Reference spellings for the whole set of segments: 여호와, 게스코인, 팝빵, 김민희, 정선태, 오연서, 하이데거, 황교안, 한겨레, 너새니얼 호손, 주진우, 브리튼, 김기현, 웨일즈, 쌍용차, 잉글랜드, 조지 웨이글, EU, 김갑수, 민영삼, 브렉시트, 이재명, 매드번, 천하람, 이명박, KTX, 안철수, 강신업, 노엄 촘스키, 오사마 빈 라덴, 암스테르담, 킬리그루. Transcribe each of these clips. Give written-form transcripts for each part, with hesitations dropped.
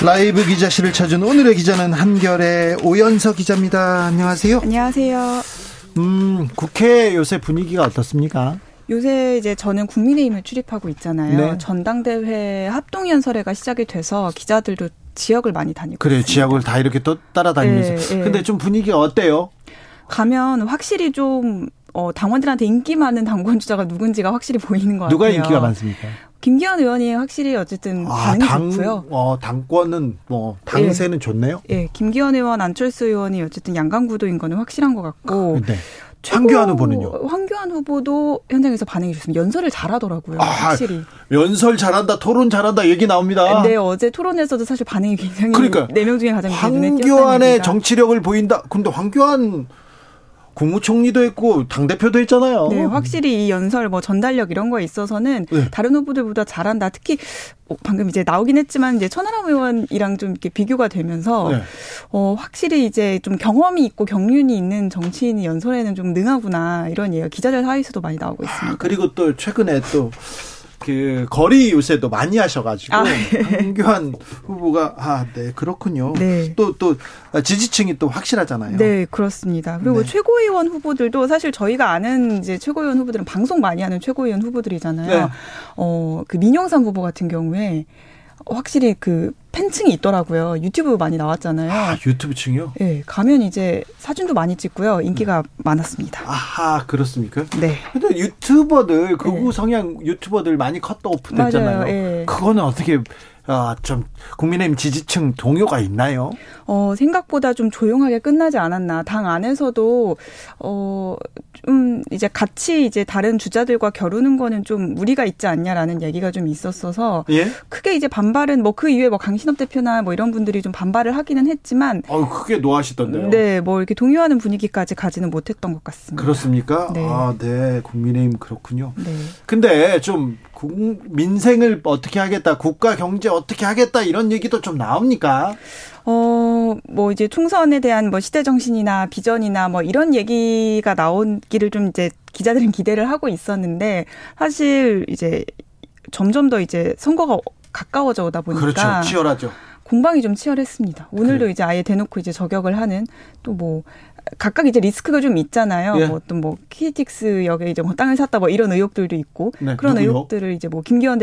라이브 기자실을 찾은 오늘의 기자는 한겨레 오연서 기자입니다. 안녕하세요. 안녕하세요. 국회 요새 분위기가 어떻습니까? 요새 이제 저는 국민의힘을 출입하고 있잖아요. 네. 전당대회 합동연설회가 시작이 돼서 기자들도 지역을 많이 다니고 그래요. 있습니다. 지역을 다 이렇게 또 따라다니면서. 네, 근데 좀 분위기가 어때요? 가면 확실히 좀 당원들한테 인기 많은 당권 주자가 누군지가 확실히 보이는 것 누가 같아요. 누가 인기가 많습니까? 김기현 의원이 확실히 어쨌든 반응이 좋고요. 당권은 당세는 예. 좋네요. 예, 김기현 의원, 안철수 의원이 어쨌든 양강구도인 거는 확실한 것 같고. 네. 황교안 후보는요? 황교안 후보도 현장에서 반응이 좋습니다. 연설을 잘하더라고요. 확실히. 연설 잘한다, 토론 잘한다 얘기 나옵니다. 네, 어제 토론에서도 사실 반응이 굉장히. 그러니까요. 4명 중에 가장 눈에 띄었습니다. 황교안의 정치력을 보인다. 근데 황교안 국무총리도 했고 당대표도 했잖아요. 네, 확실히 이 연설 전달력 이런 거에 있어서는 네. 다른 후보들보다 잘한다. 특히 방금 이제 나오긴 했지만 이제 천하람 의원이랑 좀 이렇게 비교가 되면서 네. 확실히 이제 좀 경험이 있고 경륜이 있는 정치인이 연설에는 좀 능하구나 이런 얘기가 기자들 사이에서도 많이 나오고 있습니다. 그리고 또 최근에 또 그 거리 요새도 많이 하셔가지고 황교안 후보가 네 그렇군요. 네. 또 지지층이 또 확실하잖아요. 네 그렇습니다. 그리고 네. 최고위원 후보들도 사실 저희가 아는 이제 최고위원 후보들은 방송 많이 하는 최고위원 후보들이잖아요. 네. 그 민영삼 후보 같은 경우에 확실히 그 팬층이 있더라고요. 유튜브 많이 나왔잖아요. 유튜브층이요? 네. 가면 이제 사진도 많이 찍고요. 인기가 많았습니다. 아하, 그렇습니까? 네. 근데 유튜버들, 극우 성향 유튜버들 많이 컷도 오프 됐잖아요. 네. 그거는 어떻게, 좀, 국민의힘 지지층 동요가 있나요? 생각보다 좀 조용하게 끝나지 않았나. 당 안에서도, 좀 이제 같이 이제 다른 주자들과 겨루는 거는 좀 무리가 있지 않냐라는 얘기가 좀 있었어서. 예? 크게 이제 반발은 그 이후에 강신업 대표나 이런 분들이 좀 반발을 하기는 했지만. 크게 노하시던데요? 네, 이렇게 동요하는 분위기까지 가지는 못했던 것 같습니다. 그렇습니까? 네. 네. 국민의힘 그렇군요. 네. 근데 좀 민생을 어떻게 하겠다, 국가 경제 어떻게 하겠다 이런 얘기도 좀 나옵니까? 이제 총선에 대한 시대 정신이나 비전이나 이런 얘기가 나오기를 좀 이제 기자들은 기대를 하고 있었는데 사실 이제 점점 더 이제 선거가 가까워져 오다 보니까. 그렇죠. 치열하죠. 공방이 좀 치열했습니다. 오늘도 그래. 이제 아예 대놓고 이제 저격을 하는 또 각각 이제 리스크가 좀 있잖아요. 예. 어떤 KTX 역에 이제 땅을 샀다 이런 의혹들도 있고 네, 그런 누구요? 의혹들을 이제 김기현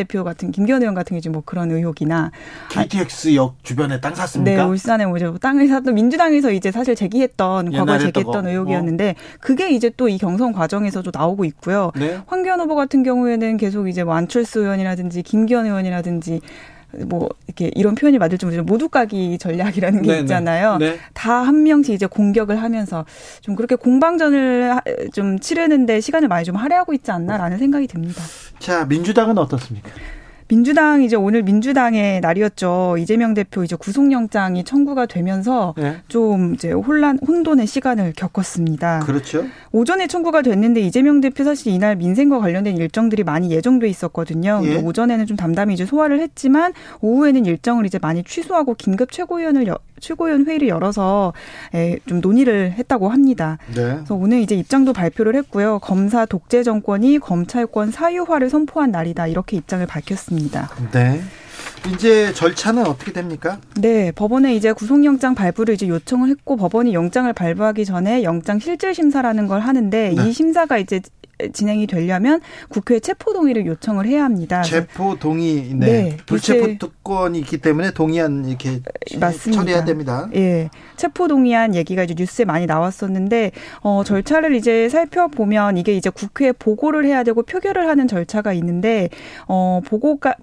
의원 같은 게 이제 그런 의혹이나 KTX 역 주변에 땅 샀습니까? 네, 울산에 이제 땅을 샀던 민주당에서 이제 사실 제기했던 과거에 제기했던 의혹이었는데 그게 이제 또 이 경선 과정에서도 나오고 있고요. 네? 황교안 후보 같은 경우에는 계속 이제 안철수 의원이라든지 김기현 의원이라든지 이렇게 이런 표현이 맞을지 모르지만 모두까기 전략이라는 게 네네. 있잖아요. 네. 다 한 명씩 이제 공격을 하면서 좀 그렇게 공방전을 좀 치르는데 시간을 많이 좀 할애하고 있지 않나라는 생각이 듭니다. 자, 민주당은 어떻습니까? 민주당 이제 오늘 민주당의 날이었죠. 이재명 대표 이제 구속영장이 청구가 되면서 네. 좀 이제 혼돈의 시간을 겪었습니다. 그렇죠. 오전에 청구가 됐는데 이재명 대표 사실 이날 민생과 관련된 일정들이 많이 예정돼 있었거든요. 예. 오전에는 좀 담담히 이제 소화를 했지만 오후에는 일정을 이제 많이 취소하고 긴급 최고위원 회의를 열어서 좀 논의를 했다고 합니다. 네. 그래서 오늘 이제 입장도 발표를 했고요. 검사 독재 정권이 검찰권 사유화를 선포한 날이다 이렇게 입장을 밝혔습니다. 네. 이제 절차는 어떻게 됩니까? 네, 법원에 이제 구속영장 발부를 이제 요청을 했고 법원이 영장을 발부하기 전에 영장 실질 심사라는 걸 하는데 네. 이 심사가 이제 진행이 되려면 국회에 체포동의를 요청을 해야 합니다. 체포동의, 네. 네. 불체포특권이 있기 때문에 동의안 이렇게 맞습니다. 처리해야 됩니다. 예. 네. 체포동의안 얘기가 이제 뉴스에 많이 나왔었는데, 절차를 이제 살펴보면 이게 이제 국회에 보고를 해야 되고 표결을 하는 절차가 있는데,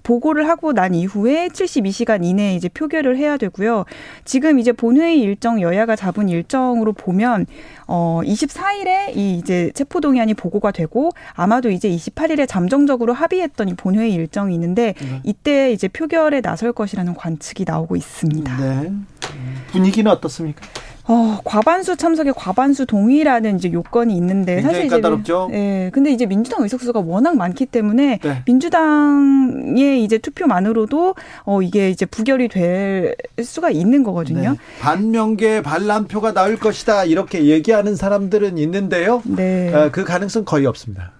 보고를 하고 난 이후에 72시간 이내에 이제 표결을 해야 되고요. 지금 이제 본회의 일정 여야가 잡은 일정으로 보면, 24일에 이 이제 체포동의안이 보고가 되고 아마도 이제 28일에 잠정적으로 합의했던 이 본회의 일정이 있는데 이때 이제 표결에 나설 것이라는 관측이 나오고 있습니다. 네. 분위기는 어떻습니까? 과반수 참석에 과반수 동의라는 이제 요건이 있는데 사실 이제 까다롭죠. 예. 근데 이제 민주당 의석수가 워낙 많기 때문에 네. 민주당의 이제 투표만으로도 이게 이제 부결이 될 수가 있는 거거든요. 네. 반명계 반란표가 나올 것이다 이렇게 얘기하는 사람들은 있는데요. 네. 그 가능성 거의 없습니다.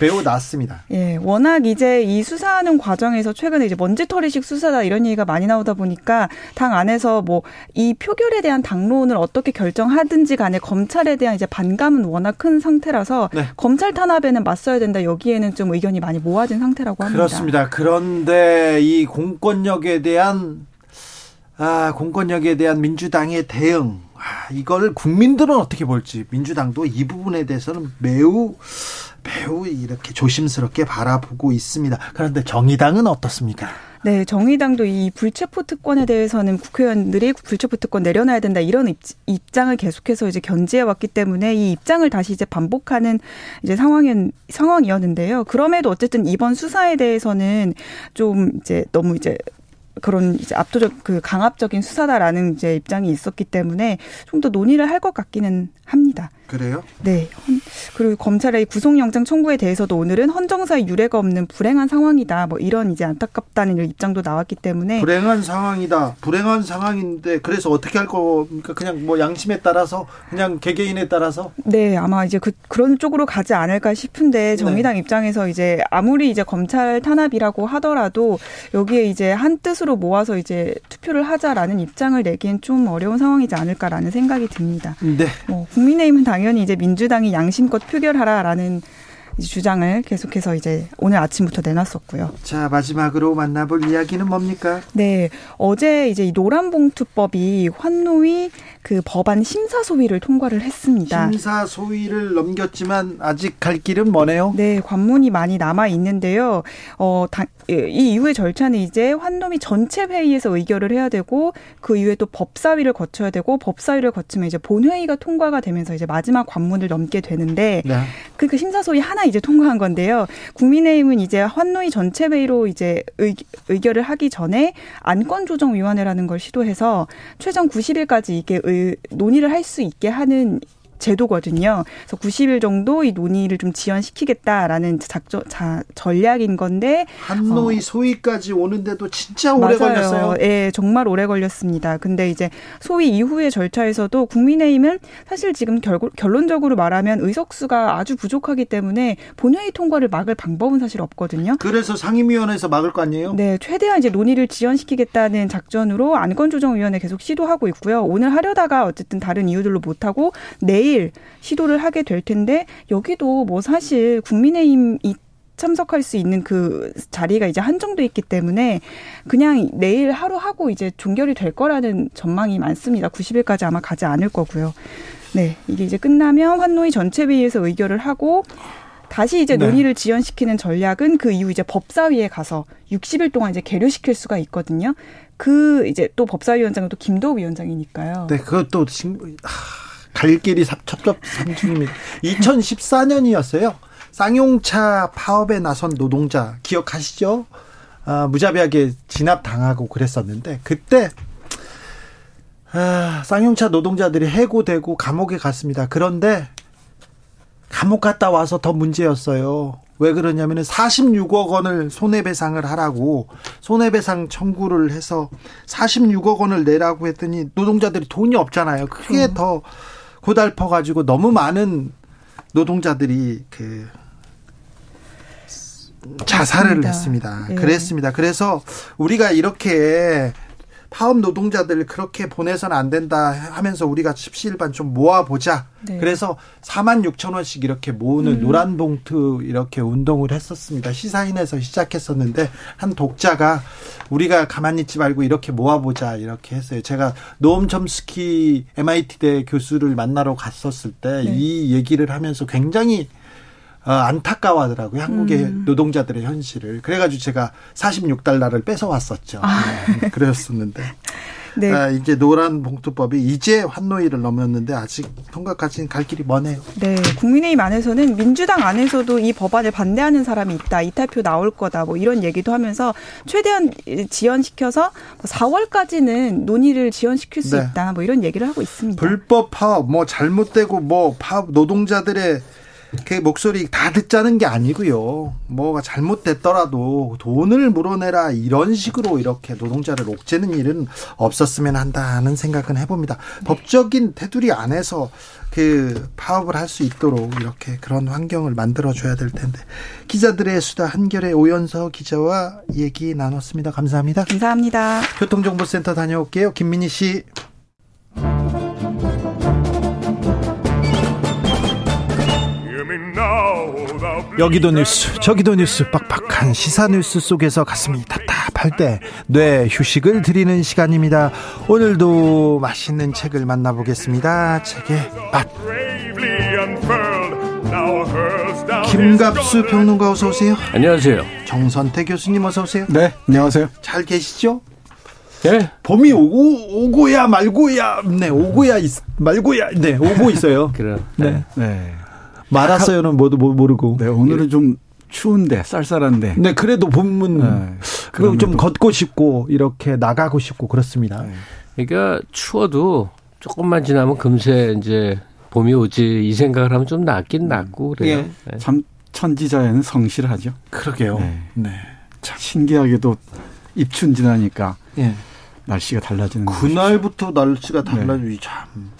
매우 낮습니다. 예. 워낙 이제 이 수사하는 과정에서 최근에 이제 먼지털이식 수사다 이런 얘기가 많이 나오다 보니까 당 안에서 뭐 이 표결에 대한 당론을 어떻게 결정하든지 간에 검찰에 대한 이제 반감은 워낙 큰 상태라서 네. 검찰 탄압에는 맞서야 된다. 여기에는 좀 의견이 많이 모아진 상태라고 합니다. 그렇습니다. 그런데 이 공권력에 대한 민주당의 대응 이걸 국민들은 어떻게 볼지 민주당도 이 부분에 대해서는 매우 이렇게 조심스럽게 바라보고 있습니다. 그런데 정의당은 어떻습니까? 네, 정의당도 이 불체포 특권에 대해서는 국회의원들이 불체포 특권 내려놔야 된다 이런 입장을 계속해서 이제 견지해 왔기 때문에 이 입장을 다시 이제 반복하는 이제 상황이었는데요. 그럼에도 어쨌든 이번 수사에 대해서는 좀 이제 너무 이제 그런 이제 압도적 그 강압적인 수사다라는 이제 입장이 있었기 때문에 좀 더 논의를 할 것 같기는 합니다. 그래요? 네. 그리고 검찰의 구속영장 청구에 대해서도 오늘은 헌정사의 유례가 없는 불행한 상황이다. 뭐 이런 이제 안타깝다는 입장도 나왔기 때문에 불행한 상황이다. 불행한 상황인데 그래서 어떻게 할 겁니까? 그냥 뭐 양심에 따라서 그냥 개개인에 따라서? 네, 아마 이제 그런 쪽으로 가지 않을까 싶은데 정의당 네. 입장에서 이제 아무리 이제 검찰 탄압이라고 하더라도 여기에 이제 한 뜻으로 모아서 이제 투표를 하자라는 입장을 내기엔 좀 어려운 상황이지 않을까라는 생각이 듭니다. 네. 뭐 국민의힘은 당연히 이제 민주당이 양심껏 표결하라라는 이제 주장을 계속해서 이제 오늘 아침부터 내놨었고요. 자, 마지막으로 만나볼 이야기는 뭡니까? 네, 어제 이제 이 노란봉투법이 환노위 그 법안 심사소위를 통과를 했습니다. 심사소위를 넘겼지만 아직 갈 길은 머네요. 네, 관문이 많이 남아 있는데요. 이 이후의 절차는 이제 환노위 전체 회의에서 의결을 해야 되고 그 이후에 또 법사위를 거쳐야 되고 법사위를 거치면 이제 본회의가 통과가 되면서 이제 마지막 관문을 넘게 되는데 네. 그 심사소위 하나 이제 통과한 건데요. 국민의힘은 이제 환노위 전체 회의로 이제 의결을 하기 전에 안건조정위원회라는 걸 시도해서 최장 90일까지 이게 논의를 할 수 있게 하는 제도거든요. 그래서 90일 정도 이 논의를 좀 지연시키겠다라는 전략인 건데 한노위 소위까지 오는데도 진짜 오래 맞아요. 걸렸어요. 예, 정말 오래 걸렸습니다. 근데 이제 소위 이후의 절차에서도 국민의힘은 사실 지금 결론적으로 말하면 의석수가 아주 부족하기 때문에 본회의 통과를 막을 방법은 사실 없거든요. 그래서 상임위원회에서 막을 거 아니에요? 네, 최대한 이제 논의를 지연시키겠다는 작전으로 안건조정위원회 계속 시도하고 있고요. 오늘 하려다가 어쨌든 다른 이유들로 못하고 내일 시도를 하게 될 텐데 여기도 뭐 사실 국민의힘이 참석할 수 있는 그 자리가 이제 한정돼 있기 때문에 그냥 내일 하루 하고 이제 종결이 될 거라는 전망이 많습니다. 90일까지 아마 가지 않을 거고요. 네, 이게 이제 끝나면 환노위 전체 회의에서 의결을 하고 다시 이제 논의를 네. 지연시키는 전략은 그 이후 이제 법사위에 가서 60일 동안 이제 계류시킬 수가 있거든요. 그 이제 또 법사위원장은 또 김도우 위원장이니까요. 네, 그것도 갈 길이 첩첩산중입니다. 2014년이었어요. 쌍용차 파업에 나선 노동자 기억하시죠? 무자비하게 진압당하고 그랬었는데 그때 쌍용차 노동자들이 해고되고 감옥에 갔습니다. 그런데 감옥 갔다 와서 더 문제였어요. 왜 그러냐면 46억 원을 손해배상을 하라고 손해배상 청구를 해서 46억 원을 내라고 했더니 노동자들이 돈이 없잖아요. 그게 더 고달퍼가지고 너무 많은 노동자들이 자살을 맞습니다. 했습니다. 네. 그랬습니다. 그래서 우리가 이렇게 파업 노동자들 그렇게 보내서는 안 된다 하면서 우리가 십시일반 좀 모아보자. 네. 그래서 46,000원씩 이렇게 모으는 노란봉투 이렇게 운동을 했었습니다. 시사인에서 시작했었는데 한 독자가 우리가 가만히 있지 말고 이렇게 모아보자 이렇게 했어요. 제가 노엄 첨스키 MIT대 교수를 만나러 갔었을 때 이 네. 얘기를 하면서 굉장히 안타까워하더라고요. 한국의 노동자들의 현실을. 그래가지고 제가 $46를 뺏어왔었죠. 아. 네, 그랬었는데. 네. 이제 노란 봉투법이 이제 환노위를 넘었는데 아직 통과까지는 갈 길이 머네요. 네, 국민의힘 안에서는 민주당 안에서도 이 법안을 반대하는 사람이 있다, 이탈표 나올 거다, 뭐 이런 얘기도 하면서 최대한 지연시켜서 4월까지는 논의를 지연시킬 수 네. 있다, 뭐 이런 얘기를 하고 있습니다. 불법 파업, 뭐 잘못되고 뭐 파업 노동자들의 그 목소리 다 듣자는 게 아니고요. 뭐가 잘못됐더라도 돈을 물어내라 이런 식으로 이렇게 노동자를 옥죄는 일은 없었으면 한다는 생각은 해봅니다. 네. 법적인 테두리 안에서 그 파업을 할 수 있도록 이렇게 그런 환경을 만들어줘야 될 텐데. 기자들의 수다 한겨레 오연서 기자와 얘기 나눴습니다. 감사합니다. 감사합니다. 교통정보센터 다녀올게요. 김민희 씨. 여기도 뉴스 저기도 뉴스 빡빡한 시사 뉴스 속에서 가슴이 답답할 때 뇌 휴식을 드리는 시간입니다. 오늘도 맛있는 책을 만나보겠습니다. 책의 맛. 김갑수 평론가 어서 오세요. 안녕하세요. 정선태 교수님 어서 오세요. 네, 안녕하세요. 잘 계시죠? 네. 봄이 오고야 말고야 네 오고야 말고야 네 오고 있어요. 그럼 네. 네. 말았어요는 뭐도 모르고. 네, 오늘은 좀 추운데, 쌀쌀한데. 네, 그래도 봄은 네, 좀 걷고 싶고, 이렇게 나가고 싶고, 그렇습니다. 네. 그러니까 추워도 조금만 지나면 금세 이제 봄이 오지, 이 생각을 하면 좀 낫긴 낫고, 그래요. 네. 네. 참, 천지자연은 성실하죠. 그러게요. 네. 네. 참. 신기하게도 입춘 지나니까 네. 날씨가 달라지는 거죠. 그날부터 날씨가 달라지니 네. 참.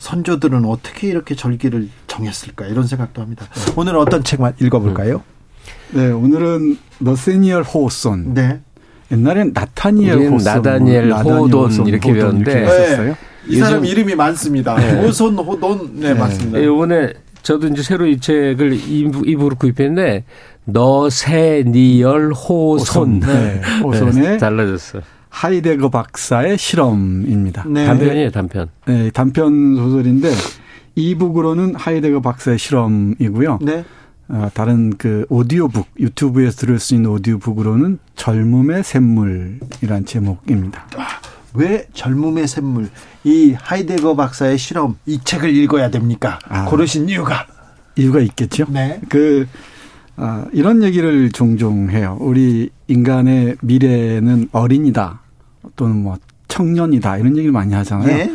선조들은 어떻게 이렇게 절기를 정했을까 이런 생각도 합니다. 네. 오늘 어떤 책만 읽어볼까요? 네, 오늘은 너새니얼 호손. 네. 옛날엔 나타니엘 호손, 나다니엘 호돈 이렇게 배웠는데 네. 이 사람 이름이 많습니다. 네. 호손, 호돈, 네, 네. 맞습니다. 이번에 네, 저도 이제 새로 이 책을 입으로 구입했는데 너새니얼 호손, 네. 호손에 네, 달라졌어요. 하이데거 박사의 실험입니다. 네. 단편이에요, 단편. 네, 단편 소설인데 이북으로는 하이데거 박사의 실험이고요. 네. 다른 그 오디오북, 유튜브에서 들을 수 있는 오디오북으로는 젊음의 샘물이란 제목입니다. 왜 젊음의 샘물, 이 하이데거 박사의 실험, 이 책을 읽어야 됩니까? 고르신 이유가 있겠죠. 네. 이런 얘기를 종종 해요. 우리 인간의 미래는 어린이다 또는 뭐 청년이다 이런 얘기를 많이 하잖아요. 네.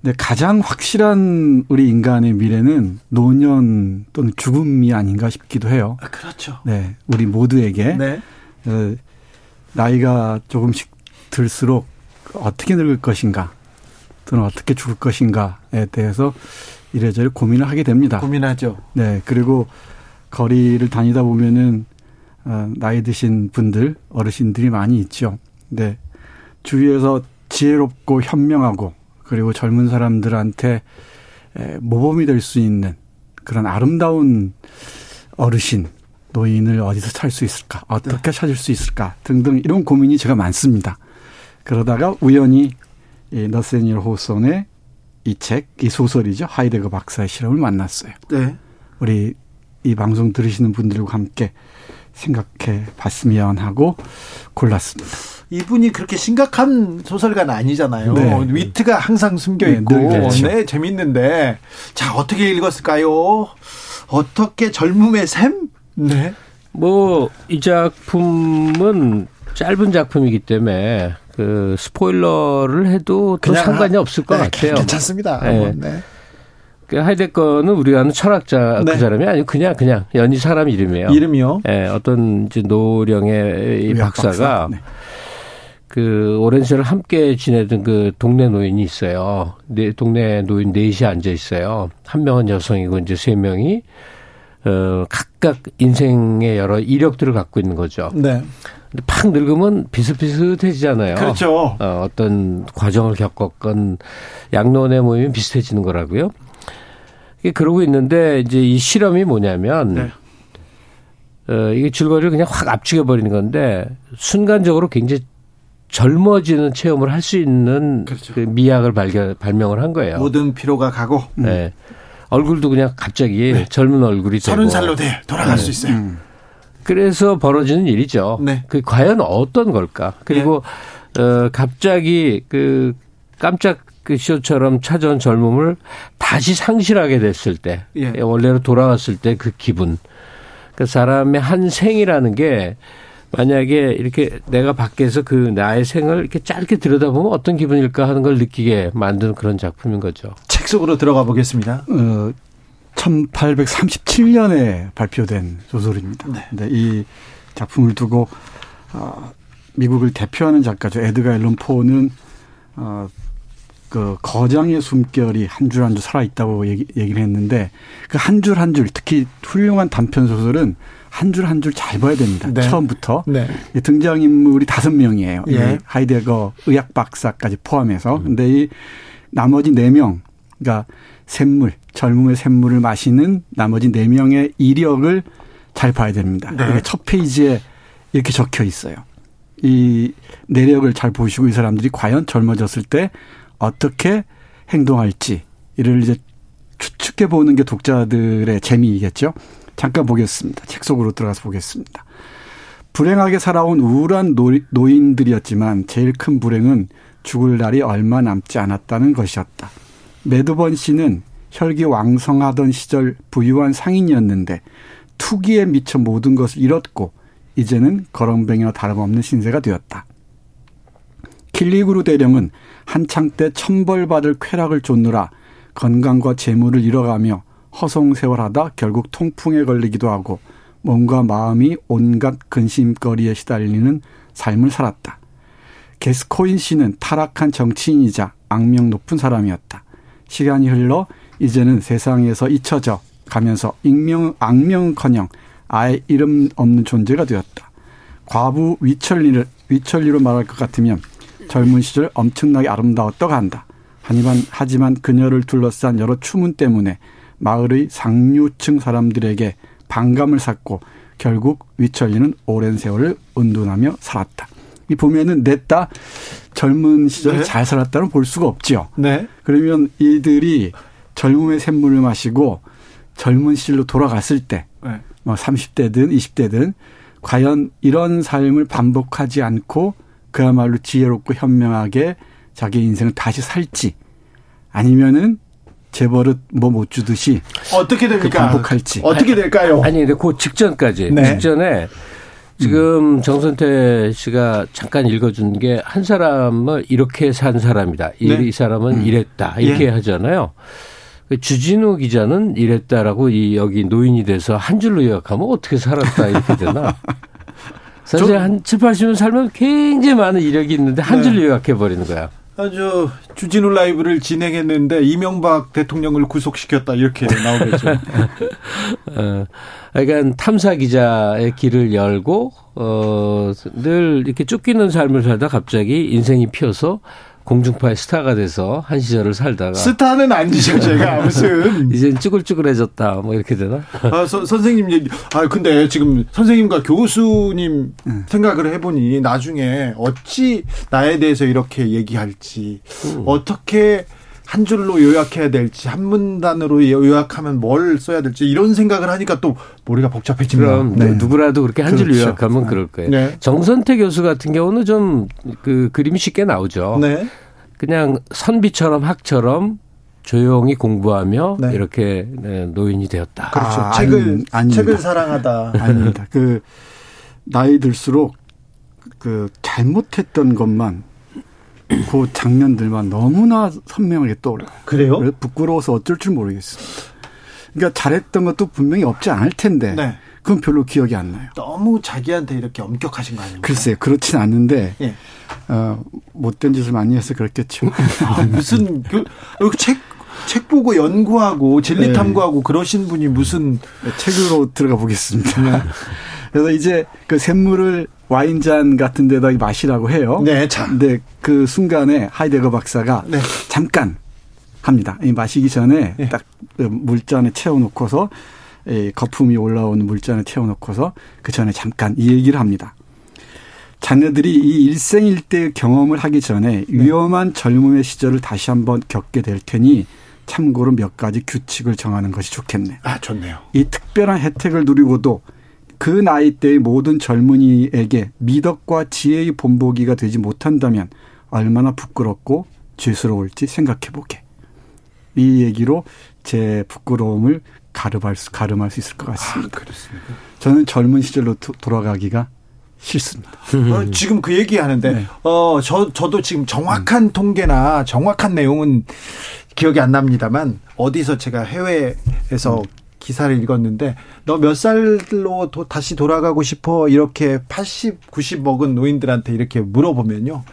근데 가장 확실한 우리 인간의 미래는 노년 또는 죽음이 아닌가 싶기도 해요. 아, 그렇죠. 네, 우리 모두에게 네. 나이가 조금씩 들수록 어떻게 늙을 것인가 또는 어떻게 죽을 것인가에 대해서 이래저래 고민을 하게 됩니다. 고민하죠. 네, 그리고 거리를 다니다 보면은 나이 드신 분들, 어르신들이 많이 있죠. 근데 주위에서 지혜롭고 현명하고 그리고 젊은 사람들한테 모범이 될 수 있는 그런 아름다운 어르신, 노인을 어디서 찾을 수 있을까? 어떻게 찾을 수 있을까? 등등 이런 고민이 제가 많습니다. 그러다가 우연히 너새니얼 호손의 이 책, 이 소설이죠. 하이데거 박사의 실험을 만났어요. 네. 우리 이 방송 들으시는 분들과 함께 생각해 봤으면 하고 골랐습니다. 이분이 그렇게 심각한 소설가는 아니잖아요. 네. 위트가 항상 숨겨 있고 네, 그렇죠. 네, 재밌는데 자 어떻게 읽었을까요? 어떻게 젊음의 샘? 네. 뭐 이 작품은 짧은 작품이기 때문에 그 스포일러를 해도 또 상관이 없을 것 네, 같아요. 괜찮습니다. 네. 네. 하이데거는 우리가 아는 철학자 네. 그 사람이 아니고 그냥 연희 사람 이름이에요. 이름이요? 예, 네, 어떤 이제 노령의 박사가 네. 그 오랜 시절 함께 지내던 그 동네 노인이 있어요. 네, 동네 노인 넷이 앉아 있어요. 한 명은 여성이고 이제 세 명이 각각 인생의 여러 이력들을 갖고 있는 거죠. 네. 근데 팍 늙으면 비슷비슷해지잖아요. 그렇죠. 어떤 과정을 겪었건 양론의 모임이 비슷해지는 거라고요. 그러고 있는데 이제 이 실험이 뭐냐면 네. 이게 줄거리를 그냥 확 압축해 버리는 건데 순간적으로 굉장히 젊어지는 체험을 할 수 있는 그렇죠. 그 미약을 발명을 한 거예요. 모든 피로가 가고 네. 얼굴도 그냥 갑자기 네. 젊은 얼굴이 되고 30살로 돼 돌아갈 네. 수 있어요. 그래서 벌어지는 일이죠. 네. 그 과연 어떤 걸까? 그리고 갑자기 그 깜짝 그 쇼처럼 찾아온 젊음을 다시 상실하게 됐을 때, 예. 원래로 돌아왔을 때 그 기분. 그 사람의 한 생이라는 게 만약에 이렇게 내가 밖에서 그 나의 생을 이렇게 짧게 들여다보면 어떤 기분일까 하는 걸 느끼게 만드는 그런 작품인 거죠. 책 속으로 들어가 보겠습니다. 1837년에 발표된 소설입니다. 네. 근데 이 작품을 두고 미국을 대표하는 작가죠. 에드가 앨런 포는 그 거장의 숨결이 한 줄 한 줄 살아있다고 얘기를 했는데 그 한 줄 한 줄 특히 훌륭한 단편 소설은 한 줄 한 줄 잘 봐야 됩니다. 네. 처음부터. 네. 등장인물이 5명이에요. 예. 하이데거 의학 박사까지 포함해서. 근데 이 나머지 4명 그러니까 샘물 젊음의 샘물을 마시는 나머지 4명의 이력을 잘 봐야 됩니다. 네. 그러니까 첫 페이지에 이렇게 적혀 있어요. 이 내력을 잘 보시고 이 사람들이 과연 젊어졌을 때 어떻게 행동할지 이를 이제 추측해 보는 게 독자들의 재미이겠죠. 잠깐 보겠습니다. 책 속으로 들어가서 보겠습니다. 불행하게 살아온 우울한 노인들이었지만 제일 큰 불행은 죽을 날이 얼마 남지 않았다는 것이었다. 매드번 씨는 혈기 왕성하던 시절 부유한 상인이었는데 투기에 미쳐 모든 것을 잃었고 이제는 거렁뱅이와 다름없는 신세가 되었다. 킬리그루 대령은 한창 때 천벌받을 쾌락을 쫓느라 건강과 재물을 잃어가며 허송세월하다 결국 통풍에 걸리기도 하고 몸과 마음이 온갖 근심거리에 시달리는 삶을 살았다. 게스코인 씨는 타락한 정치인이자 악명 높은 사람이었다. 시간이 흘러 이제는 세상에서 잊혀져 가면서 악명커녕 아예 이름 없는 존재가 되었다. 과부 위철리로 말할 것 같으면 젊은 시절 엄청나게 아름다웠다고 한다. 하지만 그녀를 둘러싼 여러 추문 때문에 마을의 상류층 사람들에게 반감을 샀고 결국 위철리는 오랜 세월을 은둔하며 살았다. 이 보면은 냈다 젊은 시절에 네. 잘 살았다는 볼 수가 없죠. 네. 그러면 이들이 젊음의 샘물을 마시고 젊은 시절로 돌아갔을 때 네. 30대든 20대든 과연 이런 삶을 반복하지 않고 그야말로 지혜롭고 현명하게 자기 인생을 다시 살지 아니면은 재벌은 뭐 못 주듯이 어떻게 됩니까? 그 반복할지 어떻게 될까요? 아니 근데 그 직전까지 네. 직전에 지금 정선태 씨가 잠깐 읽어준 게 한 사람을 이렇게 산 사람이다. 네. 이 사람은 이랬다 이렇게 예. 하잖아요. 주진우 기자는 이랬다라고 이 여기 노인이 돼서 한 줄로 요약하면 어떻게 살았다 이렇게 되나? 사실 한 7, 80년 살면 굉장히 많은 이력이 있는데 한 줄로 네. 요약해버리는 거야. 저 주진우 라이브를 진행했는데 이명박 대통령을 구속시켰다 이렇게 나오겠죠. 그러니까 탐사 기자의 길을 열고 늘 이렇게 쫓기는 삶을 살다 갑자기 인생이 피어서 공중파의 스타가 돼서 한 시절을 살다가. 스타는 아니죠, 제가. 무슨. 이젠 쭈글쭈글해졌다. 뭐 이렇게 되나? 선생님 얘기. 근데 지금 선생님과 교수님 생각을 해보니 나중에 어찌 나에 대해서 이렇게 얘기할지, 어떻게 한 줄로 요약해야 될지, 한 문단으로 요약하면 뭘 써야 될지 이런 생각을 하니까 또 머리가 복잡해집니다. 그럼 네. 누구라도 그렇게 한 줄로 그렇죠. 요약하면 그럴 거예요. 네. 정선태 교수 같은 경우는 좀 그 그림이 쉽게 나오죠. 네. 그냥 선비처럼 학처럼 조용히 공부하며 네. 이렇게 노인이 되었다. 그렇죠. 책을 사랑하다. 아닙니다. 그 나이 들수록 그 잘못했던 것만. 그 장면들만 너무나 선명하게 떠올라요. 그래요? 부끄러워서 어쩔 줄 모르겠어요. 그러니까 잘했던 것도 분명히 없지 않을 텐데 네. 그건 별로 기억이 안 나요. 너무 자기한테 이렇게 엄격하신 거 아닙니까? 글쎄요. 그렇진 않은데 예. 못된 짓을 많이 해서 그렇겠죠. 무슨 책 보고 연구하고 진리탐구하고 네. 그러신 분이 무슨. 책으로 들어가 보겠습니다. 그래서 이제 그 샘물을 와인잔 같은 데다 마시라고 해요. 네, 참. 근데 그 순간에 하이데거 박사가 네. 잠깐 합니다. 이 마시기 전에 네. 딱 물잔에 채워놓고서 거품이 올라오는 물잔에 채워놓고서 그 전에 잠깐 이 얘기를 합니다. 자네들이 이 일생일대의 경험을 하기 전에 위험한 젊음의 시절을 다시 한번 겪게 될 테니 참고로 몇 가지 규칙을 정하는 것이 좋겠네. 좋네요. 이 특별한 혜택을 누리고도 그 나이 때의 모든 젊은이에게 미덕과 지혜의 본보기가 되지 못한다면 얼마나 부끄럽고 죄스러울지 생각해보게. 이 얘기로 제 부끄러움을 가름할 수 있을 것 같습니다. 아, 그렇습니까? 저는 젊은 시절로 돌아가기가 싫습니다. 지금 그 얘기하는데 네. 저도 지금 정확한 통계나 정확한 내용은 기억이 안 납니다만 어디서 제가 해외에서 기사를 읽었는데 너 몇 살로 다시 돌아가고 싶어 이렇게 80, 90 먹은 노인들한테 이렇게 물어보면요.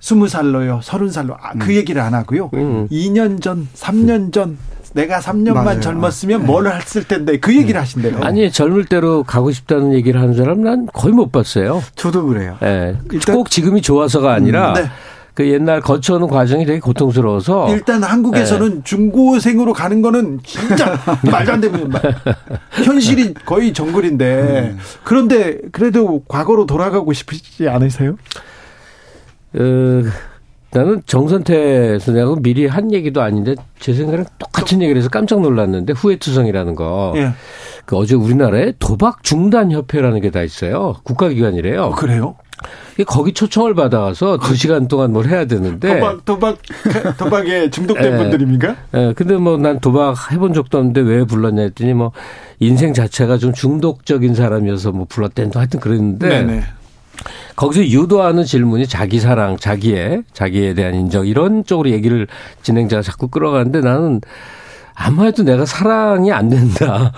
20살로요, 30살로 그 얘기를 안 하고요. 2년 전, 3년 전 내가 3년만 맞아요. 젊었으면 뭘 했을 텐데 그 얘기를 하신대요. 아니 젊을 때로 가고 싶다는 얘기를 하는 사람 난 거의 못 봤어요. 저도 그래요. 네. 일단, 꼭 지금이 좋아서가 아니라 네. 그 옛날 거쳐오는 과정이 되게 고통스러워서 일단 한국에서는 네. 중고생으로 가는 거는 진짜 말도 안 되는 현실이 거의 정글인데 그런데 그래도 과거로 돌아가고 싶지 않으세요? 나는 정선태 선생하고 미리 한 얘기도 아닌데 제 생각에는 똑같은 얘기를 해서 깜짝 놀랐는데 후회투성이라는 거. 예. 그 어제 우리나라에 도박중단협회라는 게 다 있어요. 국가기관이래요. 그래요? 거기 초청을 받아와서 2시간 동안 뭘 해야 되는데. 도박에 중독된 예. 분들입니까? 예. 근데 뭐 난 도박 해본 적도 없는데 왜 불렀냐 했더니 뭐 인생 자체가 좀 중독적인 사람이어서 뭐 불렀다는 하여튼 그랬는데. 네네. 거기서 유도하는 질문이 자기 사랑, 자기에 대한 인정 이런 쪽으로 얘기를 진행자가 자꾸 끌어가는데 나는 아무래도 내가 사랑이 안 된다.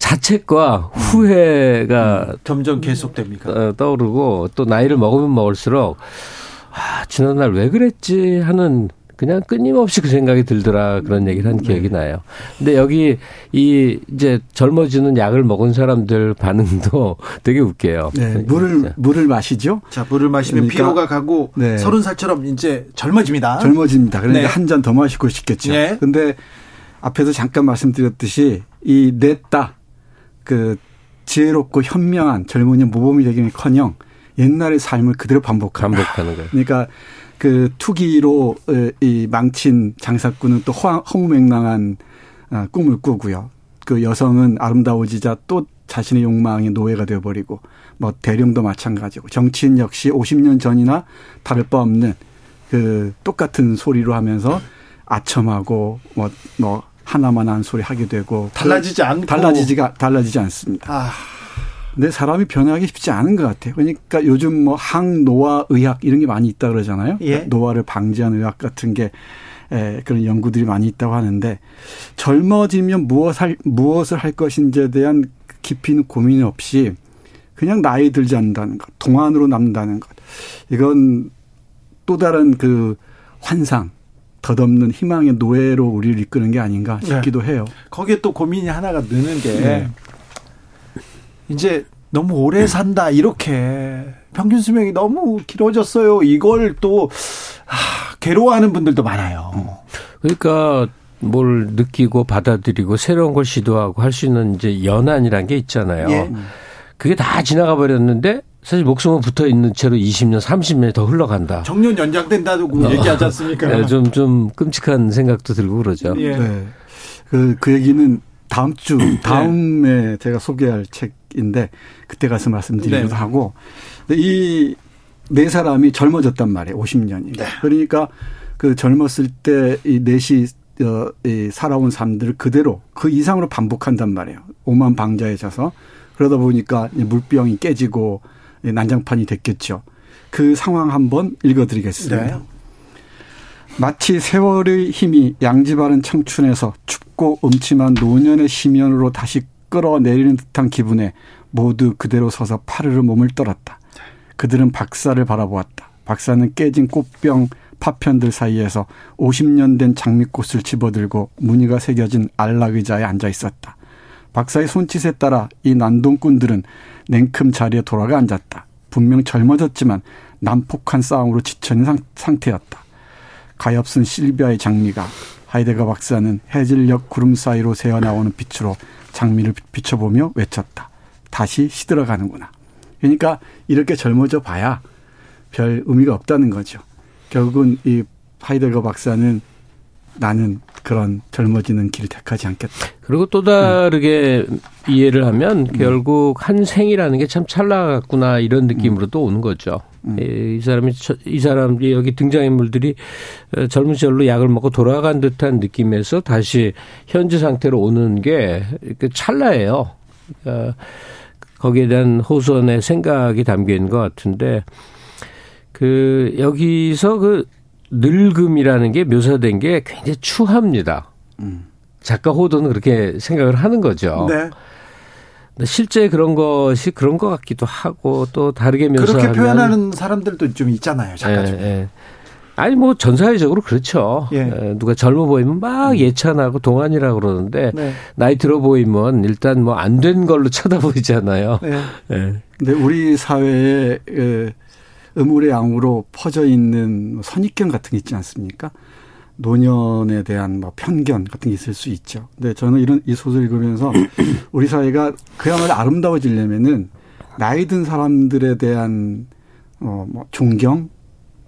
자책과 후회가 점점 계속됩니까? 떠오르고 또 나이를 먹으면 먹을수록 아, 지난날 왜 그랬지 하는 그냥 끊임없이 그 생각이 들더라 그런 얘기를 한 기억이 나요. 근데 여기 이제 젊어지는 약을 먹은 사람들 반응도 되게 웃겨요. 네, 물을 마시죠. 자, 물을 마시면 그러니까, 피로가 가고 네. 30살처럼 이제 젊어집니다. 그런데 네. 한 잔 더 마시고 싶겠죠. 네. 근데 앞에서 잠깐 말씀드렸듯이 이 냈다 그 지혜롭고 현명한 젊은이 모범이 되기는커녕 옛날의 삶을 그대로 반복하는 거예요. 그러니까. 그 투기로 이 망친 장사꾼은 또 허무맹랑한 꿈을 꾸고요. 그 여성은 아름다워지자 또 자신의 욕망의 노예가 되어버리고 뭐 대령도 마찬가지고 정치인 역시 50년 전이나 다를 바 없는 그 똑같은 소리로 하면서 아첨하고 뭐 하나만한 소리 하게 되고 달라지지 않습니다. 아. 근데 사람이 변하기 쉽지 않은 것 같아요. 그러니까 요즘 뭐 항노화 의학 이런 게 많이 있다 그러잖아요. 예. 노화를 방지하는 의학 같은 게 그런 연구들이 많이 있다고 하는데 젊어지면 무엇을 할 것인지에 대한 깊이 있는 고민 없이 그냥 나이 들지 않는다는 것, 동안으로 남는다는 것. 이건 또 다른 그 환상. 덧없는 희망의 노예로 우리를 이끄는 게 아닌가 싶기도 해요. 거기에 또 고민이 하나가 느는 게 이제 너무 오래 산다 이렇게 평균 수명이 너무 길어졌어요. 이걸 또 괴로워하는 분들도 많아요. 그러니까 뭘 느끼고 받아들이고 새로운 걸 시도하고 할 수 있는 이제 연한이란 게 있잖아요. 예. 그게 다 지나가 버렸는데 사실 목숨은 붙어 있는 채로 20년, 30년이 더 흘러간다. 정년 연장된다고 얘기하지 않습니까? 좀 끔찍한 생각도 들고 그러죠. 예. 네. 그 얘기는 다음에 네. 제가 소개할 책인데 그때 가서 말씀드리기도 네. 하고 이 네 사람이 젊어졌단 말이에요. 50년이. 네. 그러니까 그 젊었을 때 이 넷이 살아온 삶들을 그대로 그 이상으로 반복한단 말이에요. 오만방자해져서 그러다 보니까 물병이 깨지고 난장판이 됐겠죠. 그 상황 한번 읽어드리겠습니다. 네. 마치 세월의 힘이 양지바른 청춘에서 춥고 음침한 노년의 심연으로 다시 끌어내리는 듯한 기분에 모두 그대로 서서 파르르 몸을 떨었다. 그들은 박사를 바라보았다. 박사는 깨진 꽃병 파편들 사이에서 50년 된 장미꽃을 집어들고 무늬가 새겨진 안락의자에 앉아 있었다. 박사의 손짓에 따라 이 난동꾼들은 냉큼 자리에 돌아가 앉았다. 분명 젊어졌지만 난폭한 싸움으로 지쳐있는 상태였다. 가엾은 실비아의 장미가 하이데거 박사는 해질녘 구름 사이로 새어나오는 빛으로 장미를 비춰보며 외쳤다. 다시 시들어가는구나. 그러니까 이렇게 젊어져 봐야 별 의미가 없다는 거죠. 결국은 이 하이데거 박사는 나는 그런 젊어지는 길을 택하지 않겠다. 그리고 또 다르게 이해를 하면 결국 한 생이라는 게 참 찰나갔구나 이런 느낌으로 또 오는 거죠. 이 사람이 여기 등장인물들이 젊은 시절로 약을 먹고 돌아간 듯한 느낌에서 다시 현재 상태로 오는 게 찰나예요. 그러니까 거기에 대한 호손의 생각이 담겨 있는 것 같은데 그 여기서 그 늙음이라는 게 묘사된 게 굉장히 추합니다. 작가 호도는 그렇게 생각을 하는 거죠. 네. 실제 그런 것이 그런 것 같기도 하고 또 다르게 묘사하면 그렇게 표현하는 사람들도 좀 있잖아요. 작가 중에. 예. 아니 뭐 전 사회적으로 그렇죠. 예. 누가 젊어 보이면 막 예찬하고 동안이라고 그러는데 네. 나이 들어 보이면 일단 뭐 안 된 걸로 쳐다보이잖아요. 네. 예. 근데 우리 사회에 음울의 양으로 퍼져 있는 선입견 같은 게 있지 않습니까? 노년에 대한 뭐 편견 같은 게 있을 수 있죠. 근데 저는 이 소설 읽으면서 우리 사회가 그야말로 아름다워지려면은 나이 든 사람들에 대한 뭐 존경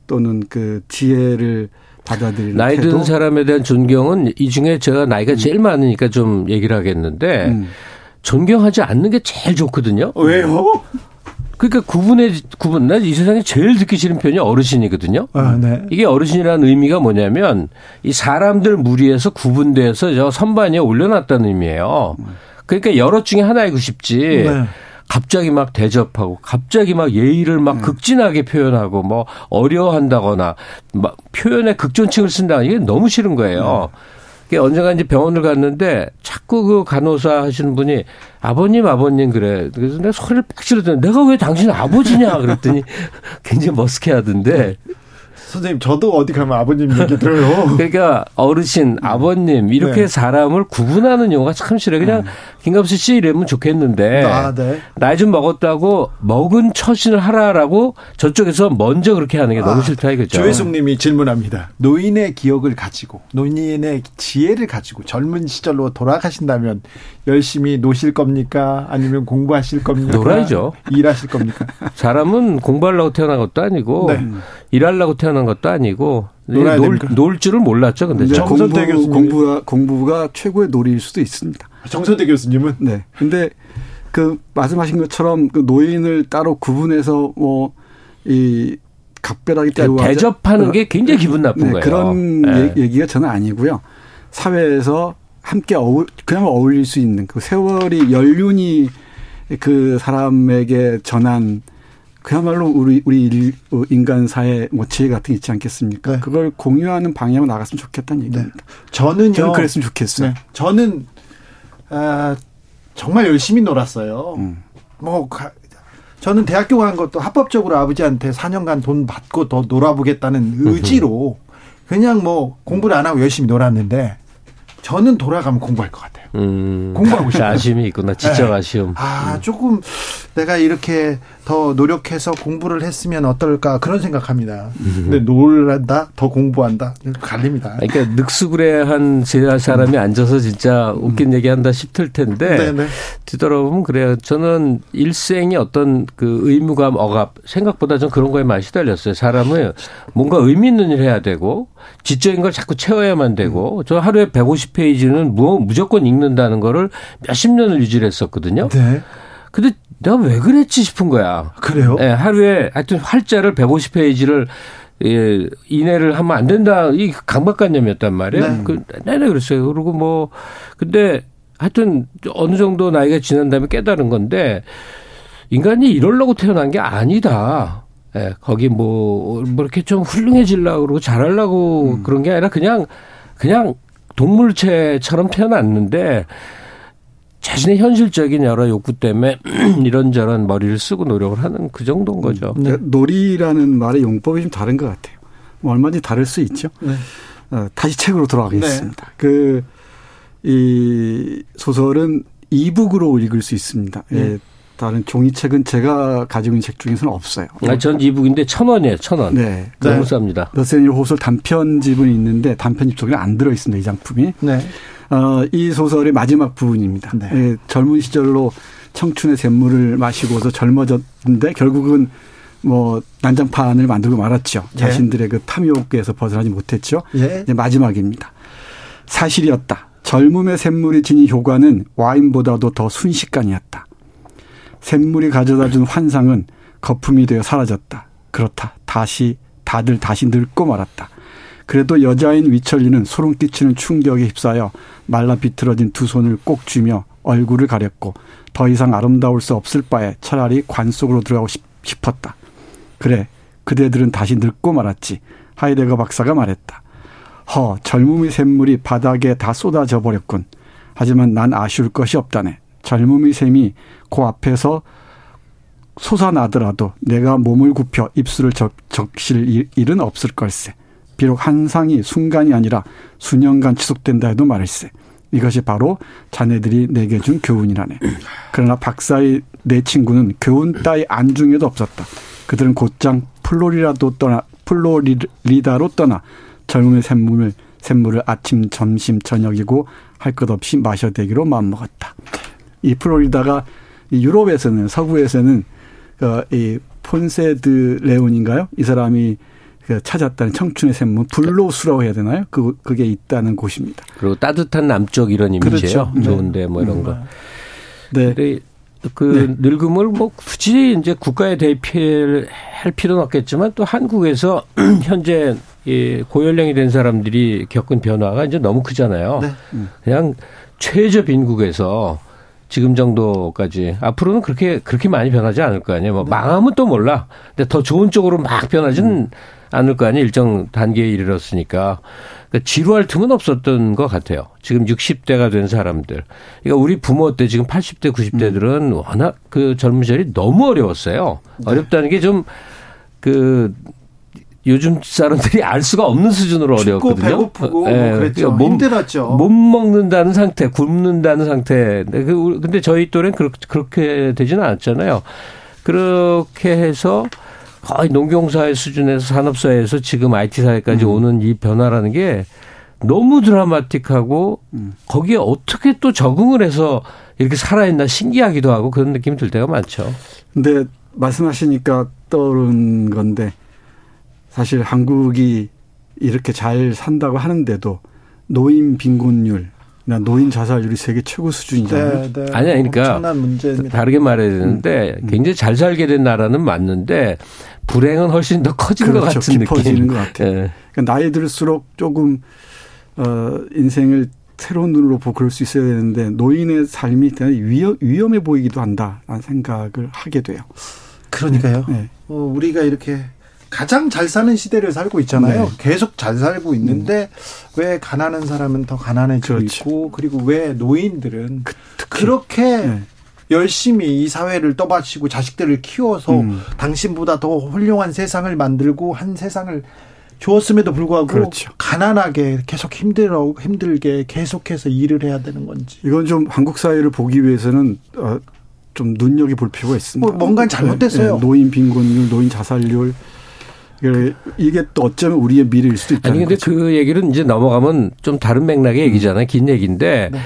또는 그 지혜를 받아들이는 나이 태도. 든 사람에 대한 존경은 이 중에 제가 나이가 제일 많으니까 좀 얘기를 하겠는데 존경하지 않는 게 제일 좋거든요. 왜요? 그러니까 구분. 난 이 세상에 제일 듣기 싫은 편이 어르신이거든요. 아, 네. 이게 어르신이라는 의미가 뭐냐면 이 사람들 무리해서 구분돼서 저 선반 위에 올려놨다는 의미예요. 그러니까 여럿 중에 하나이고 싶지. 네. 갑자기 막 대접하고 갑자기 막 예의를 막 극진하게 표현하고 뭐 어려워한다거나 막 표현에 극존칭을 쓴다. 이게 너무 싫은 거예요. 언젠가 이제 병원을 갔는데 자꾸 그 간호사 하시는 분이 아버님 그래. 그래서 내가 소리를 빡 지르더니 내가 왜 당신 아버지냐 그랬더니 굉장히 머쓱해 하던데. 선생님 저도 어디 가면 아버님 얘기 들어요. 그러니까 어르신, 아버님 이렇게 네. 사람을 구분하는 용어가 참 싫어요. 그냥 김갑수 씨 이러면 좋겠는데 아, 네. 나이 좀 먹었다고 먹은 처신을 하라라고 저쪽에서 먼저 그렇게 하는 게 너무 싫다 이거죠. 조혜숙님이 질문합니다. 노인의 기억을 가지고 노인의 지혜를 가지고 젊은 시절로 돌아가신다면 열심히 노실 겁니까? 아니면 공부하실 겁니까? 놀아야죠. 일하실 겁니까? 사람은 공부하려고 태어난 것도 아니고 네. 일하려고 태어난 것도 아니고 놀 줄을 몰랐죠. 근데 정선태 교수님 공부가 최고의 놀이일 수도 있습니다. 정선태 교수님은 네. 근데 그 말씀하신 것처럼 그 노인을 따로 구분해서 뭐 이 각별하게 대우하자 대접하는 게 굉장히 기분 나쁜 거예요. 그런 네. 얘기가 저는 아니고요. 사회에서 함께 그냥 어울릴 수 있는 그 세월이 연륜이 그 사람에게 전한. 그야말로 우리 인간 사회 뭐 지혜 같은 게 있지 않겠습니까? 네. 그걸 공유하는 방향으로 나갔으면 좋겠다는 얘기입니다. 네. 저는 그랬으면 좋겠어요. 네. 저는 정말 열심히 놀았어요. 저는 대학교 간 것도 합법적으로 아버지한테 4년간 돈 받고 더 놀아보겠다는 의지로 그냥 뭐 공부를 안 하고 열심히 놀았는데 저는 돌아가면 공부할 것 같아요. 공부하고 싶어요. 아쉬움이 있구나. 진짜 네. 아쉬움. 아, 조금 내가 이렇게 더 노력해서 공부를 했으면 어떨까 그런 생각합니다. 근데 놀란다? 더 공부한다? 갈립니다. 그러니까 늑수그레한 제 사람이 앉아서 진짜 웃긴 얘기한다 싶을 텐데 네네. 뒤돌아보면 그래요. 저는 일생이 어떤 그 의무감, 억압 생각보다 좀 그런 거에 많이 시달렸어요. 사람은 뭔가 의미 있는 일을 해야 되고 지적인 걸 자꾸 채워야만 되고 저 하루에 150페이지는 무조건 읽는다는 거를 몇십 년을 유지를 했었거든요. 네. 근데 내가 왜 그랬지 싶은 거야. 그래요? 네, 하루에 하여튼 활자를 150페이지를 이내를 하면 안 된다. 이 강박관념이었단 말이에요. 네. 그랬어요. 그리고 근데 하여튼 어느 정도 나이가 지난 다음에 깨달은 건데 인간이 이러려고 태어난 게 아니다. 네, 거기 뭐 이렇게 좀 훌륭해지려고 그러고 잘하려고 그런 게 아니라 그냥 동물체처럼 태어났는데 자신의 현실적인 여러 욕구 때문에 이런저런 머리를 쓰고 노력을 하는 그 정도인 거죠. 네. 놀이라는 말의 용법이 좀 다른 것 같아요. 얼마든지 다를 수 있죠. 네. 다시 책으로 돌아가겠습니다. 네. 이 소설은 이북으로 읽을 수 있습니다. 예. 다른 종이책은 제가 가지고 있는 책 중에서는 없어요. 전 이북인데 1,000원이에요. 1,000원. 네. 너무 쌉니다. 너새니얼 호손 단편집은 있는데 단편집 속에는 안 들어있습니다. 이 작품이. 네. 이 소설의 마지막 부분입니다. 네. 예, 젊은 시절로 청춘의 샘물을 마시고서 젊어졌는데 결국은 난장판을 만들고 말았죠. 자신들의 그 탐욕에서 벗어나지 못했죠. 예. 이제 마지막입니다. 사실이었다. 젊음의 샘물이 지닌 효과는 와인보다도 더 순식간이었다. 샘물이 가져다준 환상은 거품이 되어 사라졌다. 그렇다. 다들 다시 늙고 말았다. 그래도 여자인 위철리는 소름 끼치는 충격에 휩싸여 말라 비틀어진 두 손을 꼭 쥐며 얼굴을 가렸고 더 이상 아름다울 수 없을 바에 차라리 관 속으로 들어가고 싶었다. 그래, 그대들은 다시 늙고 말았지. 하이데거 박사가 말했다. 허, 젊음의 샘물이 바닥에 다 쏟아져 버렸군. 하지만 난 아쉬울 것이 없다네. 젊음의 샘이 그 앞에서 솟아나더라도 내가 몸을 굽혀 입술을 적실 일은 없을 걸세. 비록 한상이 순간이 아니라 수년간 지속된다 해도 말일세. 이것이 바로 자네들이 내게 준 교훈이라네. 그러나 박사의 내 친구는 교훈 따위 안중에도 없었다. 그들은 곧장 플로리다로 떠나 젊음의 샘물을 아침, 점심, 저녁이고 할 것 없이 마셔대기로 마음먹었다. 이 플로리다가 유럽에서는, 서구에서는 이 폰세드 레온인가요? 이 사람이 찾았다는 청춘의 샘물, 블로우스라고 해야 되나요? 그게 있다는 곳입니다. 그리고 따뜻한 남쪽 이런 이미지예요. 그렇죠. 좋은데 뭐 이런 거. 네. 그 늙음을 뭐 굳이 이제 국가에 대입할 필요는 없겠지만 또 한국에서 현재 고연령이 된 사람들이 겪은 변화가 이제 너무 크잖아요. 네. 그냥 최저빈국에서 지금 정도까지 앞으로는 그렇게 많이 변하지 않을 거 아니에요. 뭐 네. 망하면 또 몰라. 근데 더 좋은 쪽으로 막 변하지는 않을 거 아니에요. 일정 단계에 이르렀으니까. 그러니까 지루할 틈은 없었던 것 같아요. 지금 60대가 된 사람들. 그러니까 우리 부모 때 지금 80대, 90대들은 워낙 그 젊은 시절이 너무 어려웠어요. 어렵다는 게 좀 그 요즘 사람들이 알 수가 없는 수준으로 어려웠거든요. 춥고 배고프고 네. 그랬죠. 그러니까 힘들었죠. 못 먹는다는 상태, 굶는다는 상태. 근데 저희 또래는 그렇게 되지는 않았잖아요. 그렇게 해서 거의 농경사회 수준에서 산업사회에서 지금 IT사회까지 오는 이 변화라는 게 너무 드라마틱하고 거기에 어떻게 또 적응을 해서 이렇게 살아있나 신기하기도 하고 그런 느낌이 들 때가 많죠. 근데 말씀하시니까 떠오른 건데 사실 한국이 이렇게 잘 산다고 하는데도 노인 빈곤율, 노인 자살률이 세계 최고 수준이잖아요. 네. 아니, 그러니까 다르게 말해야 되는데 굉장히 잘 살게 된 나라는 맞는데 불행은 훨씬 더 커진 그렇죠. 것 같은 깊어지는 느낌. 깊어지는 것 같아요. 네. 그러니까 나이 들수록 조금 인생을 새로운 눈으로 보고 그럴 수 있어야 되는데 노인의 삶이 위험해 보이기도 한다라는 생각을 하게 돼요. 그러니까요. 네. 우리가 이렇게. 가장 잘 사는 시대를 살고 있잖아요. 네. 계속 잘 살고 있는데 왜 가난한 사람은 더 가난해지고 그렇죠. 있고 그리고 왜 노인들은 그렇게 네. 열심히 이 사회를 떠받치고 자식들을 키워서 당신보다 더 훌륭한 세상을 만들고 한 세상을 주었음에도 불구하고 그렇죠. 가난하게 계속 힘들게 계속해서 일을 해야 되는 건지. 이건 좀 한국 사회를 보기 위해서는 좀 눈여겨볼 필요가 있습니다. 뭔가 잘못됐어요. 네. 노인 빈곤율, 노인 자살률. 이게 또 어쩌면 우리의 미래일 수도 있다는 거죠. 아니 근데 그 얘기를 이제 넘어가면 좀 다른 맥락의 얘기잖아요. 긴 얘기인데 네.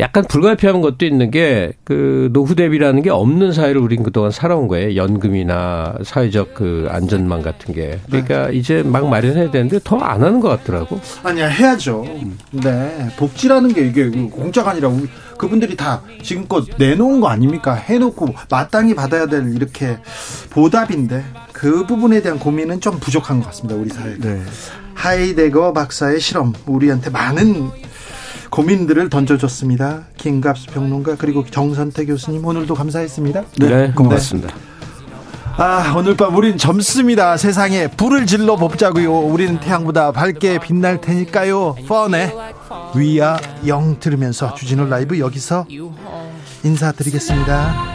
약간 불가피한 것도 있는 게 그 노후 대비라는 게 없는 사회를 우린 그동안 살아온 거예요. 연금이나 사회적 그 안전망 같은 게. 그러니까 네. 이제 막 마련해야 되는데 더 안 하는 것 같더라고. 아니야 해야죠. 네 복지라는 게 이게 공짜가 아니라 그분들이 다 지금껏 내놓은 거 아닙니까? 해놓고 마땅히 받아야 될 이렇게 보답인데 그 부분에 대한 고민은 좀 부족한 것 같습니다. 우리 사회가. 네. 하이데거 박사의 실험 우리한테 많은 고민들을 던져줬습니다. 김갑수 평론가 그리고 정선태 교수님 오늘도 감사했습니다. 네, 고맙습니다. 네. 아 오늘 밤 우린 젊습니다. 세상에 불을 질러 봅자고요. 우리는 태양보다 밝게 빛날 테니까요. 펀에 위아 영 들으면서 주진우 라이브 여기서 인사드리겠습니다.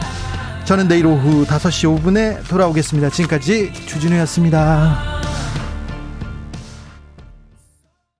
저는 내일 오후 5시 5분에 돌아오겠습니다. 지금까지 주진우였습니다.